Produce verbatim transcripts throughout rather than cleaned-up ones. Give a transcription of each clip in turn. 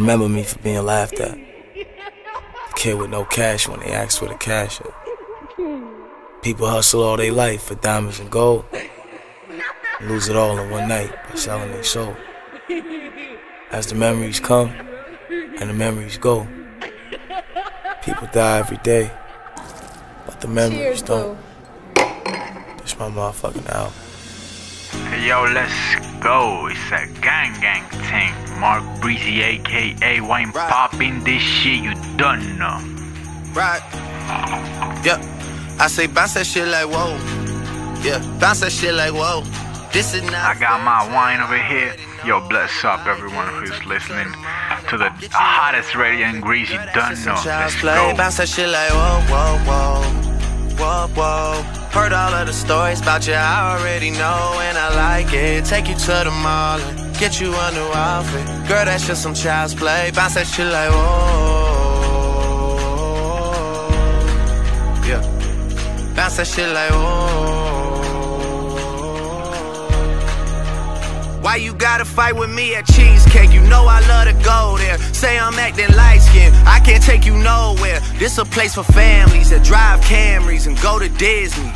remember me for being laughed at. The kid with no cash when they asked for the cash at. People hustle all their life for diamonds and gold. And lose it all in one night by selling their soul. As the memories come and the memories go. People die every day, but the memories Cheers, don't. Bro. That's my motherfucking album. Hey, yo, let's go. It's a gang gang thing. Mark Breezy, a k a. Wine, right. Popping this shit, you done know. Right. Yep. I say bounce that shit like whoa. Yeah, bounce that shit like whoa. This is not. I got my wine over here. Yo, bless up everyone who's listening to the hottest radio in Greasy. Done know. Let's go. Bounce that shit like whoa, whoa, whoa, whoa, whoa. Heard all of the stories about you, I already know, and I like it. Take you to the mall and get you a new outfit. Girl, that's just some child's play. Bounce that shit like, whoa. Yeah. Bounce that shit like, whoa. Why you gotta fight with me at Cheesecake? You know I love to go there. Say I'm acting light-skinned, I can't take you nowhere. This a place for families that drive Camrys and go to Disney.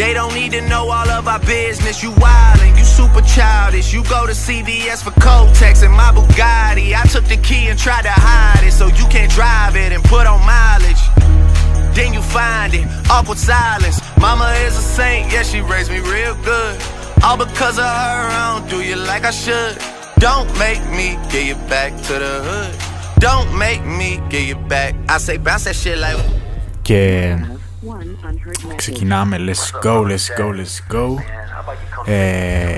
They don't need to know all of our business. You wildin', you super childish. You go to C V S for Kotex and my Bugatti. I took the key and tried to hide it so you can't drive it and put on mileage. Then you find it, awkward silence. Mama is a saint, yeah, she raised me real good. All because of her, I don't do you like I should. Don't make me get you back to the hood. Don't make me get you back. I say bounce that shit like. Και ξεκινάμε. Let's go, let's go, let's go. Ε,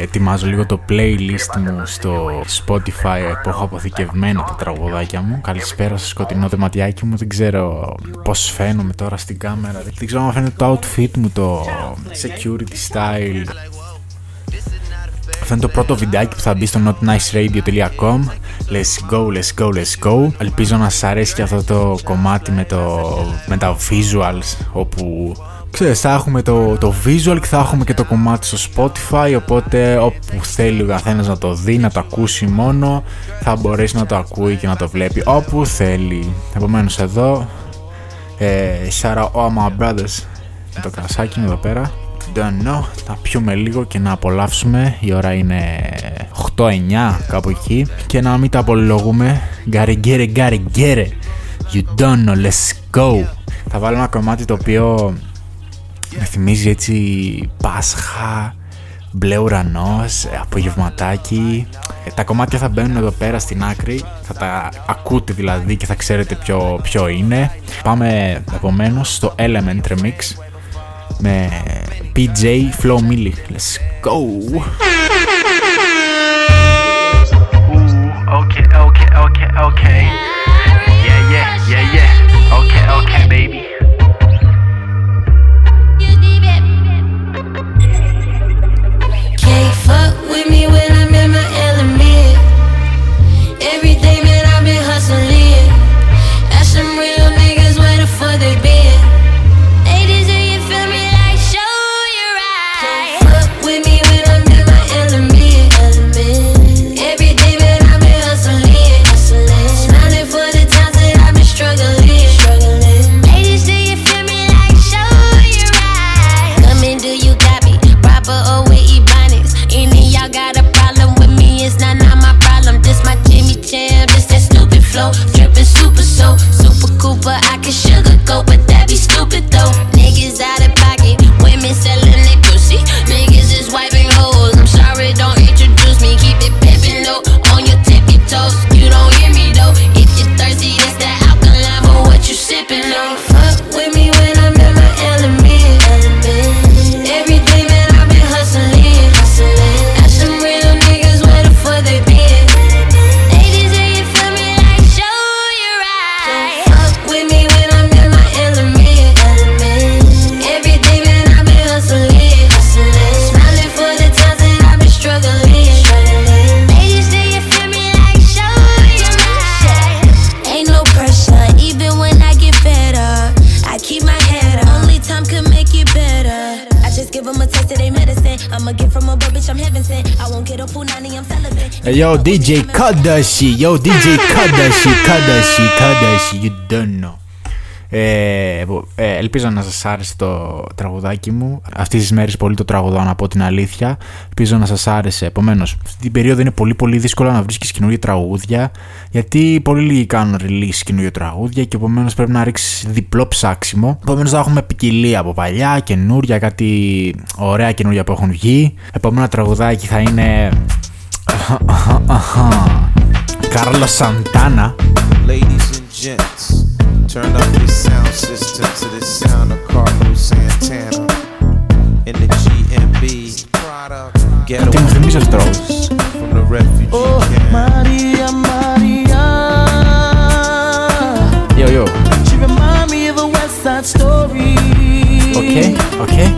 ετοιμάζω λίγο το playlist μου στο Spotify που έχω αποθηκευμένα τα τραγουδάκια μου. Καλησπέρα στο σκοτεινό δωματιάκι μου. Δεν ξέρω πώς φαίνομαι τώρα στην κάμερα. Δεν ξέρω αν φαίνεται το outfit μου, το security style. Αυτό είναι το πρώτο βιντεάκι που θα μπει στο not nice radio dot com. Let's go, let's go, let's go. Ελπίζω να σας αρέσει και αυτό το κομμάτι με, το, με τα visuals, όπου ξέρεις, θα έχουμε το, το visual και θα έχουμε και το κομμάτι στο Spotify, οπότε όπου θέλει ο καθένας να το δει, να το ακούσει μόνο, θα μπορέσει να το ακούει και να το βλέπει όπου θέλει. Επομένως εδώ, ε, Sarah, all my brothers, το κρασάκι μου εδώ πέρα. Don't know. Να πιούμε λίγο και να απολαύσουμε. Η ώρα είναι οκτώ εννιά κάπου εκεί. Και να μην τα απολογούμε. Gotta get it, gotta get it. You don't know, let's go. Θα βάλω ένα κομμάτι το οποίο με θυμίζει έτσι Πάσχα, μπλε ουρανός, απογευματάκι. Τα κομμάτια θα μπαίνουν εδώ πέρα στην άκρη. Θα τα ακούτε δηλαδή και θα ξέρετε ποιο, ποιο είναι. Πάμε επομένως στο Element Remix με πι τζέι, Flow, Millie. Let's go. Okay, okay, okay, okay. Yeah, yeah, yeah, yeah. Okay, okay, baby. Can't fuck with me when I'm in my element. Everything that I've been hustling. That's some real niggas waiting for their bid. Drippin' super soap, super cool, but I can sugarcoat, but that be stupid though. Niggas out of pocket, women selling their pussy. Niggas is wiping hoes. I'm sorry, don't introduce me. Keep it pimpin' low on your tippy toes. You don't hear me though. If you're thirsty, it's that alkaline, but what you sippin' on? Fuck with me when I'm in my element. Everything that I've been hustling. Got some real niggas waiting for their bid. Show Hey, yo, D J Kandashi. Yo, D J Kandashi. Kandashi, Kandashi. You don't know. Ε, ε, ελπίζω να σας άρεσε το τραγουδάκι μου. Αυτές τις μέρες πολύ το τραγουδάω, να πω την αλήθεια. Ελπίζω να σας άρεσε. Επομένως, αυτή την περίοδο είναι πολύ πολύ δύσκολο να βρίσκεις καινούργια τραγούδια, γιατί πολύ λίγοι κάνουν release καινούργια τραγούδια και επομένως πρέπει να ρίξεις διπλό ψάξιμο. Επομένως θα έχουμε ποικιλία από παλιά, καινούρια, κάτι ωραία καινούρια που έχουν βγει. Επόμενο τραγουδάκι θα είναι Carlos Santana. Ladies and gents, turn up your sound system to the sound of Carlos Santana in the G M B ghetto blues from the refugee oh, camp. Maria, Maria. Yo, yo. She remind me of a West Side Story. Okay, okay.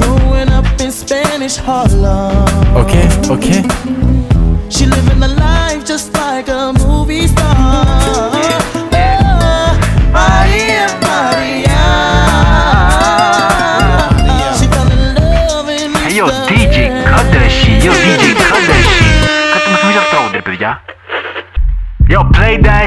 Growing up in Spanish Harlem. Okay, okay. She living the life just like a movie star. Maria, Maria. She fell in love in the hey, yo, D J Kandashi. Yo, D J Kandashi. Κάτι μου θυμίζει αυτό, ρε παιδιά. Yo, play that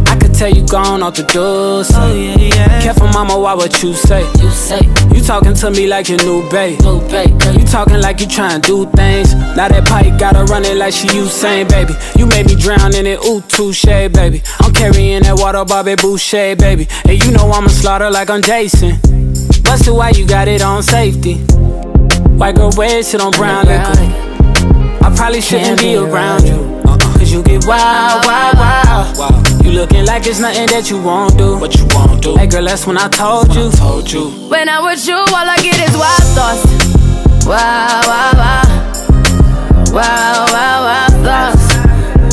I could tell you gone off the door, say. Oh, yeah, yeah. Careful, mama, why what you say? You say. You talking to me like your new babe. New babe girl. You talking like you trying to do things. Now that pipe gotta run it like she Usain, baby. You made me drown in it, ooh, touche, baby. I'm carrying that water, Bobby Boucher, baby. And you know I'ma slaughter like I'm Jason. Busted, why you got it on safety? White girl, red shit on brown liquor. I probably shouldn't be around you, cause you get wild, wild, wild. You looking like it's nothing that you won't do. What you won't do. Hey girl, that's when I told you. When I'm with you, all I get is wild thoughts. Wow, wow, wow. Wow, wow, wow thoughts.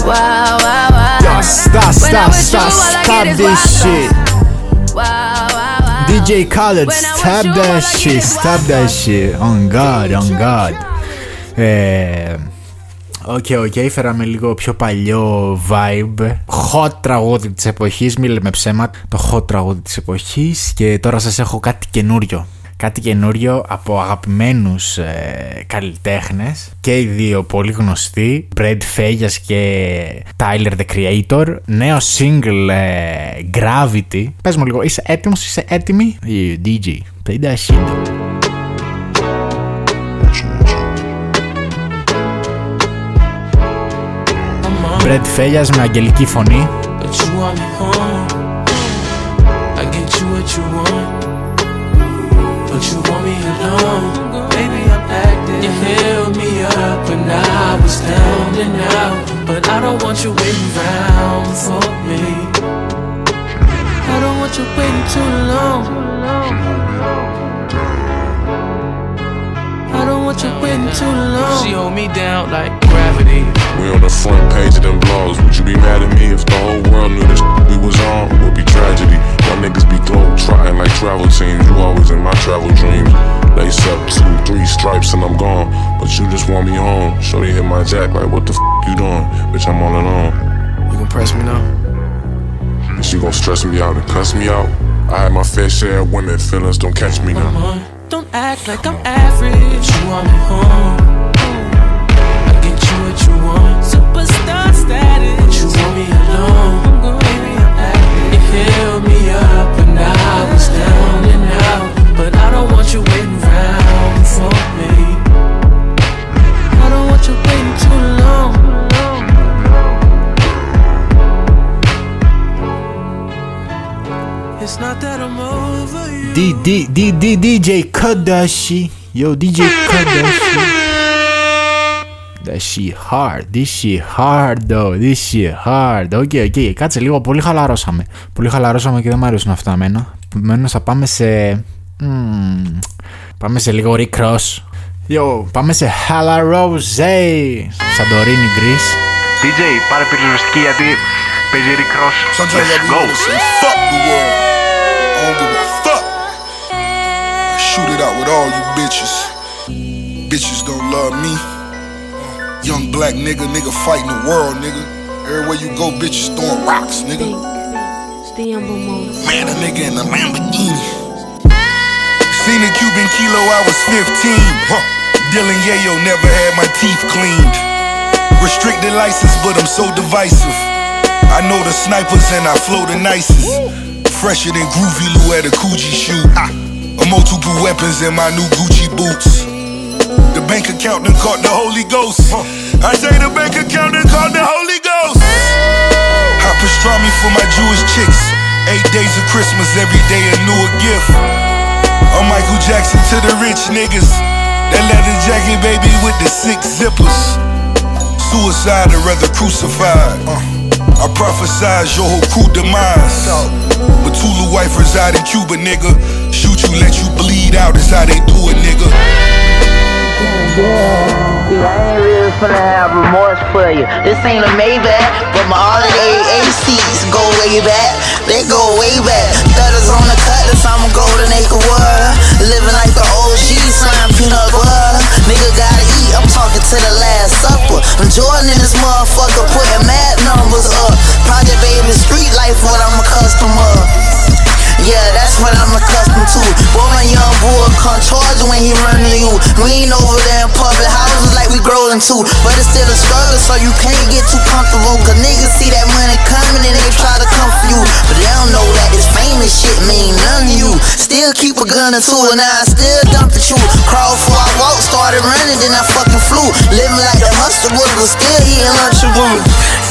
Wow, wow, wow. Yo, stop, stop, stop, stop this shit. Wow, wow, wow. D J Khaled, stop that shit, stop that shit. On God, on God. Ε... Οκ, okay, οκ, okay. Φέραμε λίγο πιο παλιό vibe. Hot τραγούδι της εποχής, μη λέμε ψέματα. Το hot τραγούδι της εποχής. Και τώρα σας έχω κάτι καινούριο. Κάτι καινούριο από αγαπημένους ε, καλλιτέχνες. Και οι δύο πολύ γνωστοί, Brad Fayez και Tyler the Creator. Νέο single ε, Gravity. Πες μου λίγο, είσαι έτοιμος, είσαι έτοιμη? You ντι τζέι, play that shit. Brad Fayez με αγγελική φωνή. She hold me down like gravity. We on the front page of them blogs. Would you be mad at me if the whole world knew this shit we was on? It would be tragedy. My niggas be globe-trotting like travel teams. You always in my travel dreams. Lace up two, three stripes and I'm gone, but you just want me home. Shorty hit my jack like what the f*** you doing? Bitch, I'm on and on. You gon' press me now? Bitch, you gon' stress me out and cuss me out. I had my fair share of women. Feelings don't catch me now. Don't act like I'm average. You want me home, I get you what you want. Superstar status. But you want me alone. Baby, I'm acting. You held me up and I was down and out, but I don't want you waiting around for me. I don't want you waiting too long. It's not that I'm over you. D, D, D, D, DJ Kandashi. Yo, D J Kandashi. That shit hard. This shit hard though. This shit hard. Οκ, okay, οκ. Okay. Κάτσε λίγο. Πολύ χαλαρώσαμε. Πολύ χαλαρώσαμε και δεν μου αρέσουν αυτά εμένα. Επομένως θα πάμε σε... Mm. Πάμε σε λίγο Rick Ross. Yo, πάμε σε χαλαρόζε. Σαντορίνη, Greece. ντι τζέι, πάρε πυροσβεστική γιατί παίζει Rick Ross. Let's go. Fuck the world. Fuck shoot it out with all you bitches. Bitches don't love me. Young black nigga, nigga fighting the world, nigga. Everywhere you go, bitches throwing rocks, nigga. Man, a nigga in a Lamborghini. Seen a Cuban kilo, I was fifteen. Huh. Dylan Yayo never had my teeth cleaned. Restricted license, but I'm so divisive. I know the snipers and I flow the nicest. Fresher than Groovy Lou at a Gucci shoot. Ah, multiple weapons in my new Gucci boots. The bank account done caught the Holy Ghost. Huh. I say the bank account done caught the Holy Ghost. Hot pastrami for my Jewish chicks. Eight days of Christmas, every day a newer gift. I'm Michael Jackson to the rich niggas. That leather jacket, baby, with the six zippers. Suicide or rather crucified. Uh, I prophesize your whole crew demise. But Tulu wife reside in Cuba, nigga. Shoot you, let you bleed out, is how they do it, nigga. Yeah, I ain't really finna have remorse for you. This ain't a Maybach, but my all of the A A Cs go way back. They go way back. Thudders on the cutlass, I'm a golden acre warrior. Living like the O G, slime peanut butter. Nigga gotta eat, I'm talking to the last supper. I'm Jordan in this motherfucker, putting mad numbers up. Project baby, street life, what I'm accustomed to. Yeah, that's what I'm accustomed to. Boy, young boy, come charge when he run to you. We ain't over there in public houses like we growing to. But it's still a struggle, so you can't get too comfortable. Cause niggas see that money coming and they try to come for you. But they don't know that this famous shit mean none to you. Still keep a gun or two and I still dump at you. Crawl before I walk, started running, then I fucking flew. Living like the hustler, but still eating lunch and boom.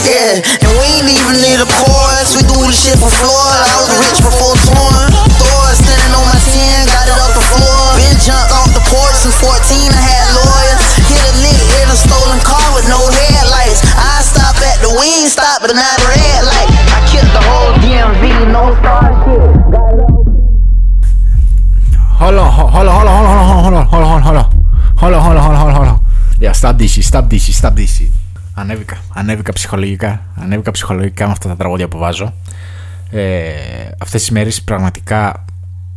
Yeah, and we ain't even need a chorus. We do this shit for Florida. I was rich before torn. Thor standing on my skin, got it off the floor. Been jumped off the porch since fourteen, I had lawyers. Hit a lick in a stolen car with no headlights. I stop at the weed stop, but not a red light. I killed the whole G M B, no star shit. Hold on, hold on, hold on, hold on, hold on, hold on, hold on, hold on, hold on, hold on. Yeah, stop this shit, stop this shit, stop this shit. Ανέβηκα, ανέβηκα ψυχολογικά, ανέβηκα ψυχολογικά με αυτά τα τραγούδια που βάζω. Ε, αυτές τις μέρες πραγματικά,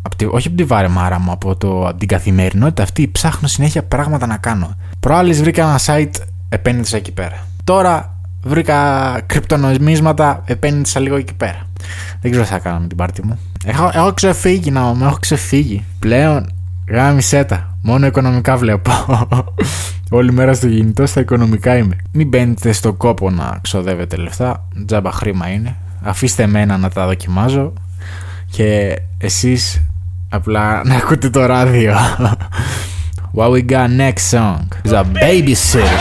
απ τη, όχι από τη βάρεμάρα μου, από, το, από την καθημερινότητα αυτή, ψάχνω συνέχεια πράγματα να κάνω. Προάλλες βρήκα ένα site, επένδυσα εκεί πέρα. Τώρα βρήκα κρυπτονομίσματα, επένδυσα λίγο εκεί πέρα. Δεν ξέρω τι θα κάνω με την πάρτι μου. Έχω, έχω ξεφύγει να μου, έχω ξεφύγει. Πλέον, γάμισε τα, μόνο οικονομικά βλέπω. Όλη μέρα στο κινητό, στα οικονομικά είμαι. Μην μπαίνετε στον κόπο να ξοδεύετε λεφτά. Τζάμπα χρήμα είναι. Αφήστε εμένα να τα δοκιμάζω. Και εσείς απλά να ακούτε το ράδιο. What we got next song is a babysitter.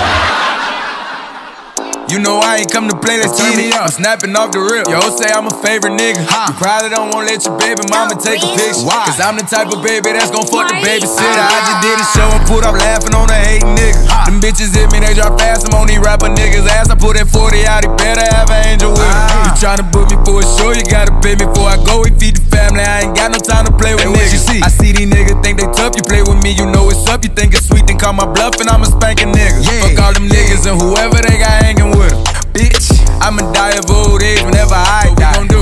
You know I ain't come to play, let's turn me up. Snapping off the rip. Yo, say I'm a favorite nigga. You probably don't wanna let your baby mama take a picture. Why? Cause I'm the type of baby that's gon' fuck the babysitter. I just did a show and put up laughing on the hating nigga. Them bitches hit me, they drop fast. I'm on these rapper niggas' ass. I put that forty out, he better have an angel with him. You tryna book me for a show, you gotta pay me before I go. We feed the family, I ain't got no time to play with hey, niggas. What you see? I see these niggas think they tough. You play with me, you know it's up. You think it's sweet, then call my bluff and I'ma spank a nigga. Yeah. Fuck all them niggas and whoever they got hanging with. Bitch, I'ma die of old age whenever I die. What we gon' do?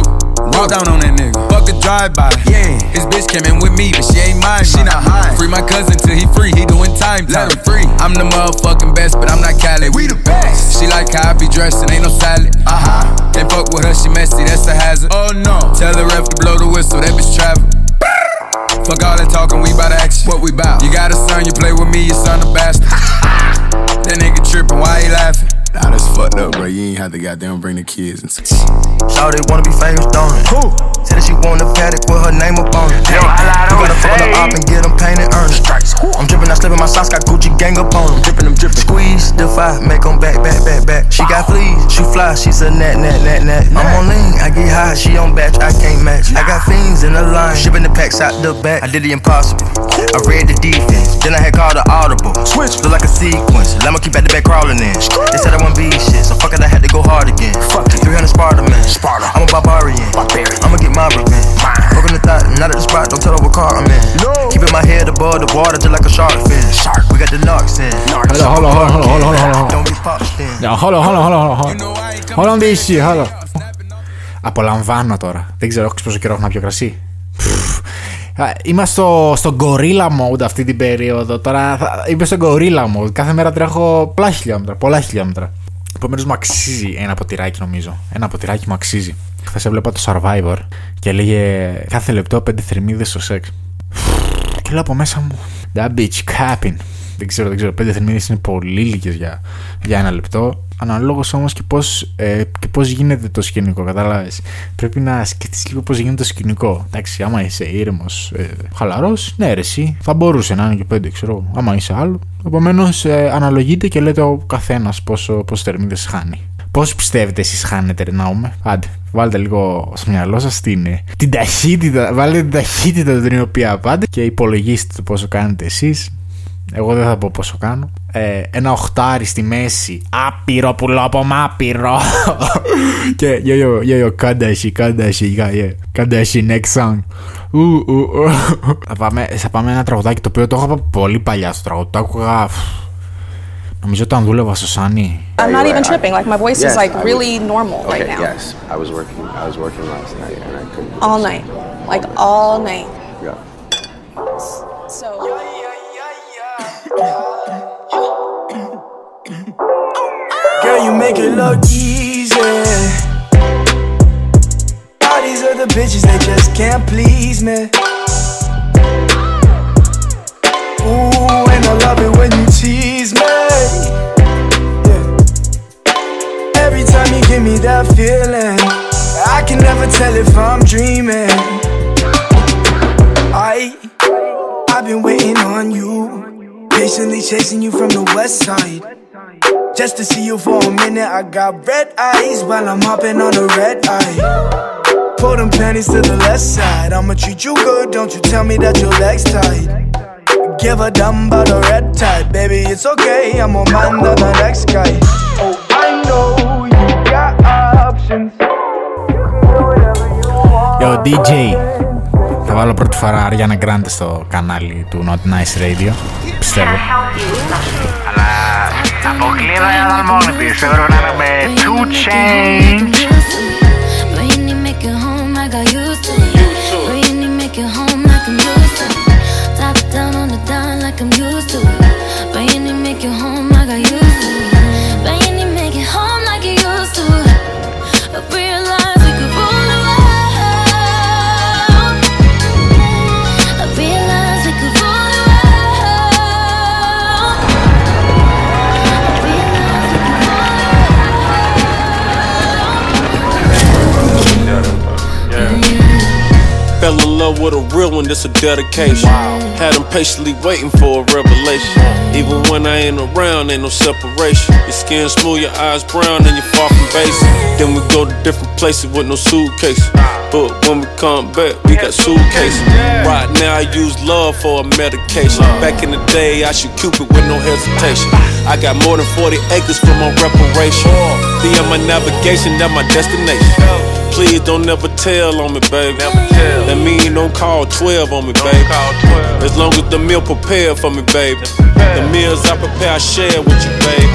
Walk down on that nigga. Fuck a drive-by. Yeah. His bitch came in with me, but she ain't mine. She not high. Free my cousin till he free. He doing time. Let him free. I'm the motherfucking best, but I'm not Khaled. We the best. She like how I be dressing, ain't no salad. Uh huh. Can't fuck with her, she messy, that's a hazard. Oh no. Tell the ref to blow the whistle, that bitch travel. Fuck all that talking, we bout action. What we bout? You got a son, you play with me, your son a bastard. That nigga tripping, why he laughing? Nah, that's fucked up, bro. You ain't have to goddamn bring the kids and shit. Shawty wanna be famous, don't it? Who? Said that she want a paddock with her name up on it. Yo, I lied on it. You gotta fuck them up and get them painted earnest. Strikes. I'm drippin', I slippin' my socks, got Gucci gang up on them. Drippin' them drippin'. Squeeze, defy, make them back, back, back, back. She got fleas, she fly, she's a nat, nat, nat, nat. I'm on lean, I get high, she on batch, I can't match. I got fiends in the line, shippin' the packs out the back. I did the impossible, I read the defense. Then I had called the audible. Switch, look like a sequence. I'ma keep at the back crawling in. They said I won't be shit, so fuck it, I had to go hard again. Fuck it, three hundred Sparta man. Sparta. I'm a barbarian. Barbarian. I'ma get my revenge. Broken the thought, not at the spot, don't tell her what car I'm in. No. Keeping my head above the water just like a shark fin. Shark. We got the knocks in. Hold on, hold on, hold on, hold on, hold on. Don't be popped in. Now, hold on, hold on, hold on, hold on. Hold on this shit, hold on. Απολαμβάνω τώρα. Δεν ξέρω πόσο καιρό έχω να πιω κρασί. Είμαι στο, στο gorilla mode αυτή την περίοδο. Τώρα θα, είμαι στο gorilla mode. Κάθε μέρα τρέχω πολλά χιλιόμετρα, πολλά χιλιόμετρα. Επομένως μου αξίζει ένα ποτηράκι, νομίζω. Ένα ποτηράκι μου αξίζει. Χθες έβλεπα το Survivor και έλεγε κάθε λεπτό πέντε θερμίδες στο σεξ. Και λέω από μέσα μου, that bitch capping. Δεν ξέρω, δεν ξέρω. Πέντε θερμίδες είναι πολύ λίγες για, για ένα λεπτό. Αναλόγως όμως και πώς, ε, και πώς γίνεται το σκηνικό, κατάλαβες. Πρέπει να σκεφτείς λίγο πώς γίνεται το σκηνικό. Εντάξει, άμα είσαι ήρεμος, ε, χαλαρός, ναι, ρε, εσύ, θα μπορούσε να είναι και πέντε, ξέρω. Άμα είσαι άλλο. Επομένως, ε, αναλογείται και λέτε ο καθένας πόσο, πόσο θερμίδες χάνει. Πώς πιστεύετε εσείς χάνετε, ρε Ναούμε? Άντε, βάλτε λίγο στο μυαλό σας τι είναι. Την ταχύτητα, βάλτε την ταχύτητα την οποία πάτε και υπολογίστε το πόσο κάνετε εσείς. Εγώ δεν θα πω πόσο κάνω. Ε, ένα οχτάρι στη μέση. Άπειρο πουλόπομα, άπειρο. Και yo, yo, yo, Kandashi, Kandashi, yeah, yeah. Kandashi, next song. Ου, ου, ου. Θα, πάμε, θα πάμε ένα τραγουδάκι το οποίο το είχα πολύ παλιά στο τραγουδάκι. Το άκουγα. Νομίζω όταν δούλευα στο Σάνι. I'm not even tripping. Like my voice yes, is like I really was... normal okay, right now. Yes, I was working. I was working last night and I couldn't. All night, like all night. Yeah. So. Girl, you make it look easy. All these other bitches, they just can't please me. Ooh, and I love it when you tease me. Yeah. Every time you give me that feeling, I can never tell if I'm dreaming. I, I've been waiting on you. Patiently chasing you from the west side. Just to see you for a minute, I got red eyes while I'm hopping on the red eye. Pull them panties to the left side. I'ma treat you good, don't you tell me that your legs tied. Give a damn about the red tide. Baby, it's okay, I'm on mine than the next guy. Oh, I know you got options. You can do whatever you want. Yo, ντι τζέι. Θα βάλω πρώτη φορά για να κράνετε στο κανάλι του Not Nice Radio. Πιστεύω. Αλλά αποκλείω να ήταν μόνη της. Θέλω να είμαι με two change. With a real one, it's a dedication. Wow. Had them patiently waiting for a revelation. Even when I ain't around, ain't no separation. Your skin smooth, your eyes brown, and you're far from basic. Then we go to different places with no suitcases. But when we come back, we got suitcases. Right now, I use love for a medication. Back in the day, I shoot Cupid with no hesitation. I got more than forty acres for my reparation. Be on my navigation, that's my destination. Please don't ever tell on me, baby. That mean don't call twelve on me, baby. As long as the meal prepared for me, baby. The meals I prepare, I share with you, baby.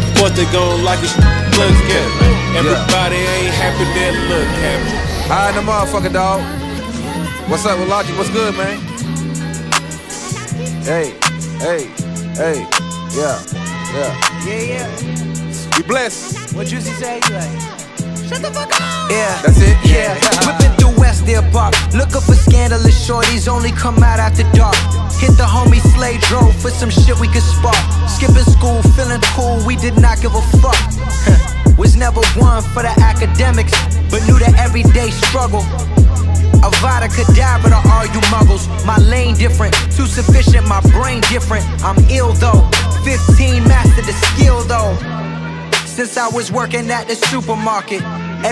Of course they gon' like it, let's get it. Everybody ain't happy, they look happy. Hi, the motherfucker, dog. What's up with Logic? What's good, man? Hey, hey, hey, yeah, yeah. Yeah, yeah. You blessed. What you say, you like? Shut the fuck up! Yeah, that's it. Yeah, whipping through West Deer Park, looking for scandalous shorties. Only come out after dark. Hit the homie Slade Road for some shit we could spark. Skipping school, feeling cool. We did not give a fuck. Was never one for the academics, but knew the everyday struggle. Avada Kedavra to all you muggles. My lane different, too sufficient. My brain different. I'm ill though. Fifteen mastered the skill though. Since I was working at the supermarket,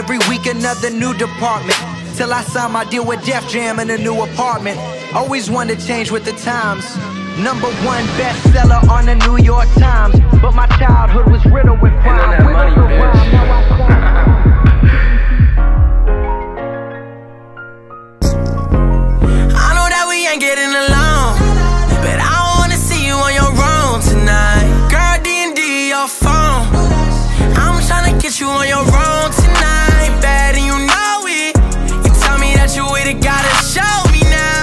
every week another new department. Till I signed my deal with Def Jam in a new apartment. Always wanted to change with the times. Number one bestseller on the New York Times. But my childhood was riddled with crime. And all that money, bitch. I know that we ain't getting along, but I don't wanna see you on your own tonight. Girl, D and D your phone. Tryna get you on your own tonight, bad and you know it. You tell me that you with it, gotta show me now.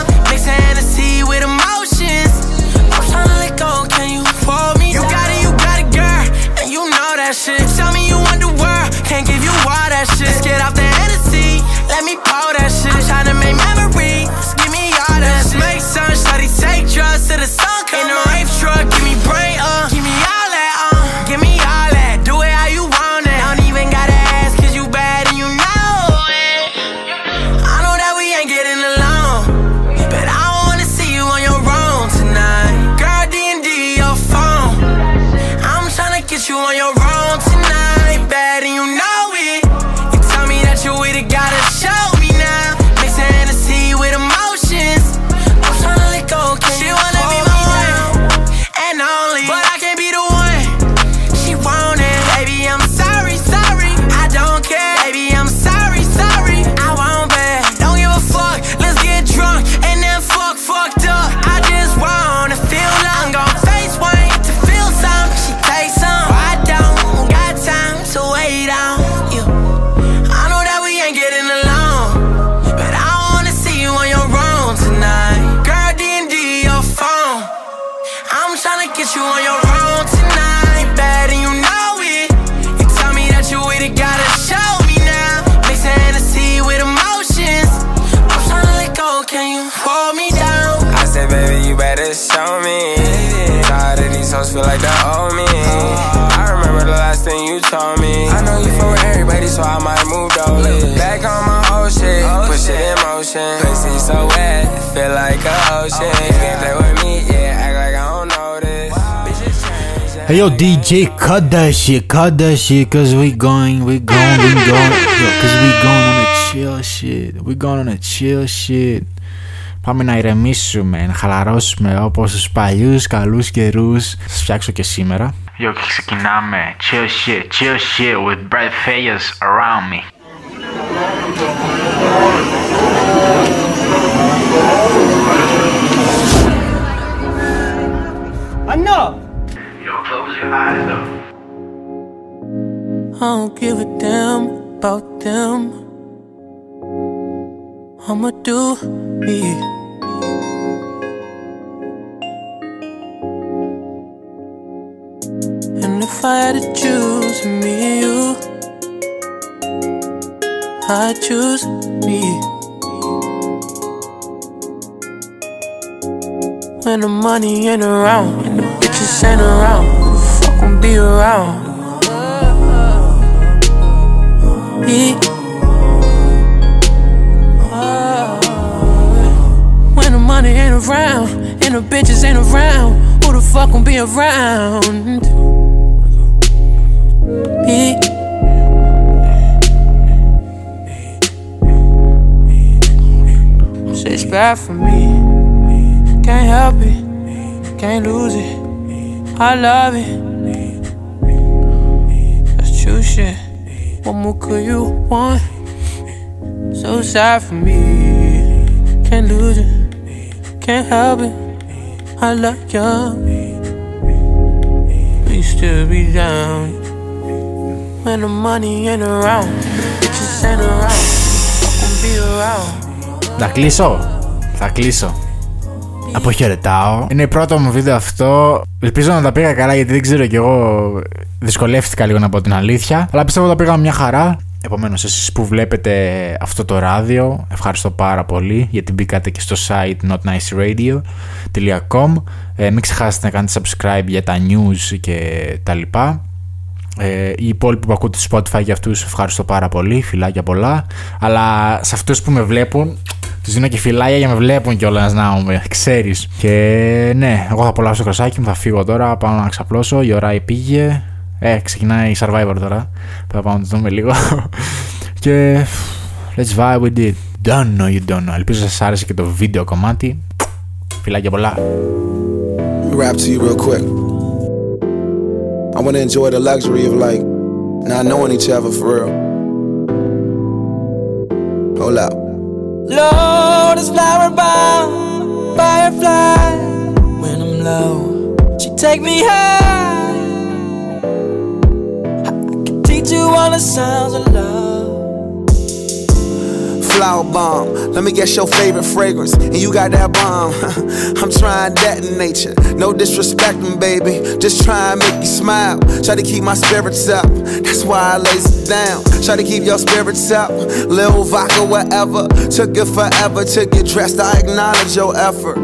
you on your own tonight, bad and you know it. You tell me that you with it, gotta show me now. Mix a Hennessy with emotions, I'm tryna let go, can you hold me down? I said, baby, you better show me. Tired of these hoes, feel like they owe me. I remember the last thing you told me. I know you fuck with everybody, so I might move though. Back on my old shit, put shit in motion. Pussy so wet, feel like a ocean. You can't play with me, yeah, act like I don't know. Hey yo, D J, cut that shit, cut that shit, cause we going, we going, we going, yo, cause we going on a chill shit, we going on a chill shit. Πάμε να ηρεμήσουμε, να χαλαρώσουμε όπως τους παλιούς καλούς καιρούς. Σας φτιάξω και σήμερα. Yo, και ξεκινάμε, chill shit, chill shit, with bright fires around me. Enough! Close your eyes though. I don't give a damn about them. I'ma do me. And if I had to choose me and you, I'd choose me. When the money ain't around and the bitches ain't around, who the fuck gon' be around? Be. When the money ain't around and the bitches ain't around, who the fuck gon' be around? Be. Shit's bad for me, can't help it, can't lose it. I love it. That's true shit. What more could you want? So sad for me. Can't lose it. Can't help it. I love you. We still be down. When the money ain't around, bitches ain't around. Fucking be around. Θα κλείσω. Θα κλείσω. Αποχαιρετάω. Είναι πρώτο μου βίντεο αυτό. Ελπίζω να τα πήγα καλά, γιατί δεν ξέρω κι εγώ. Δυσκολεύτηκα λίγο να πω την αλήθεια. Αλλά πιστεύω ότι τα πήγα μια χαρά. Επομένως, εσείς που βλέπετε αυτό το ράδιο, ευχαριστώ πάρα πολύ γιατί μπήκατε και στο site νοτ νάις ρέιντιο τελεία κομ. ε, Μην ξεχάσετε να κάνετε subscribe για τα news και τα λοιπά. Ε, οι υπόλοιποι που ακούτε στο Spotify, για αυτούς ευχαριστώ πάρα πολύ. Φιλάκια πολλά. Αλλά σε αυτούς που με βλέπουν, τους δίνω και φιλάκια για να με βλέπουν κιόλας, να με ξέρεις. Και ναι, εγώ θα απολαύσω το κρασάκι μου, θα φύγω τώρα, πάω να ξαπλώσω, η ώρα πήγε. Ε, ξεκινάει η Survivor τώρα, θα πάμε να το δούμε λίγο. Και let's vibe with it. Don't know you don't know. Ελπίζω σας άρεσε και το βίντεο κομμάτι. Φιλάκια πολλά. Rap to you real quick. I want to enjoy the luxury of like not knowing each other for real. Hold up. Lord is flower bound, firefly. When I'm low, she take me high. I can teach you all the sounds of love. Flower bomb, let me guess your favorite fragrance, and you got that bomb. I'm trying to detonate you, no disrespecting, baby. Just try and make you smile. Try to keep my spirits up, that's why I lazy. Down. Try to keep your spirits up. Lil' vodka, whatever. Took it forever to get dressed. I acknowledge your effort,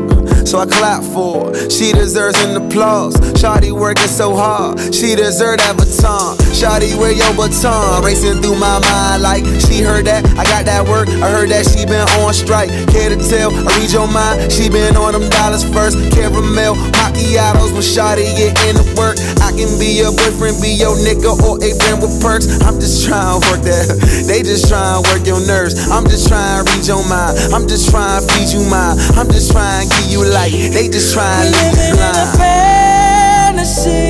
so I clap for her. She deserves an applause. Shawty working so hard, she deserves that baton. Shawty, wear your baton. Racing through my mind like she heard that I got that work. I heard that she been on strike. Care to tell? I read your mind. She been on them dollars first. Caramel macchiatos when Shawty get in the work. I can be your boyfriend, be your nigga, or a friend with perks. I'm just tryna work that. They just tryna work your nerves. I'm just tryna read your mind. I'm just tryna feed you mine. I'm just tryna give you light. They just tryna leave you blind. Living in a fantasy.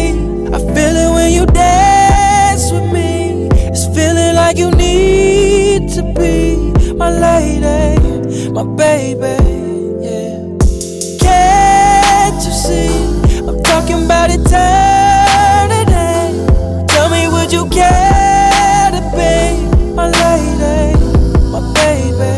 I feel it when you dance with me. It's feeling like you need to be my lady, my baby. Yeah. Can't you see? I'm talking about eternity. Tell me, would you care? My lady, my baby.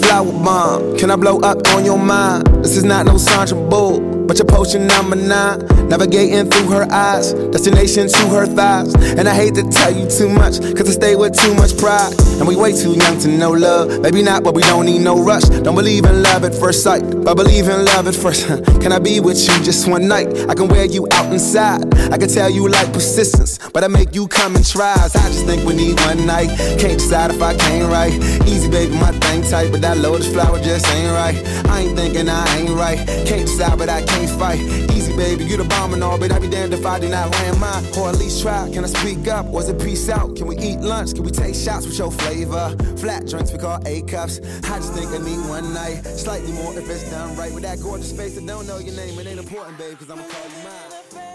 Flower bomb, can I blow up on your mind? This is not no Sandra Bull. but your potion, I'm a nine. Navigating through her eyes, destination to her thighs. And I hate to tell you too much, cause I stay with too much pride. And we way too young to know love. Maybe not, but we don't need no rush. Don't believe in love at first sight, but believe in love at first. Can I be with you just one night? I can wear you out inside. I can tell you like persistence, but I make you come and try. I just think we need one night. Can't decide if I came right. Easy, baby, my thing tight, but that lotus flower just ain't right. I ain't thinking I ain't right. Can't decide, but I can't fight. Easy, baby, you the bomb and all, but I be damned if I do not land mine. Or at least try. Can I speak up? Or is it peace out? Can we eat lunch? Can we take shots with your flavor? Flat drinks we call A-cups. I just think I need one night. Slightly more if it's done right. With that gorgeous face, I don't know your name. It ain't important, babe, cause I'ma call you mine.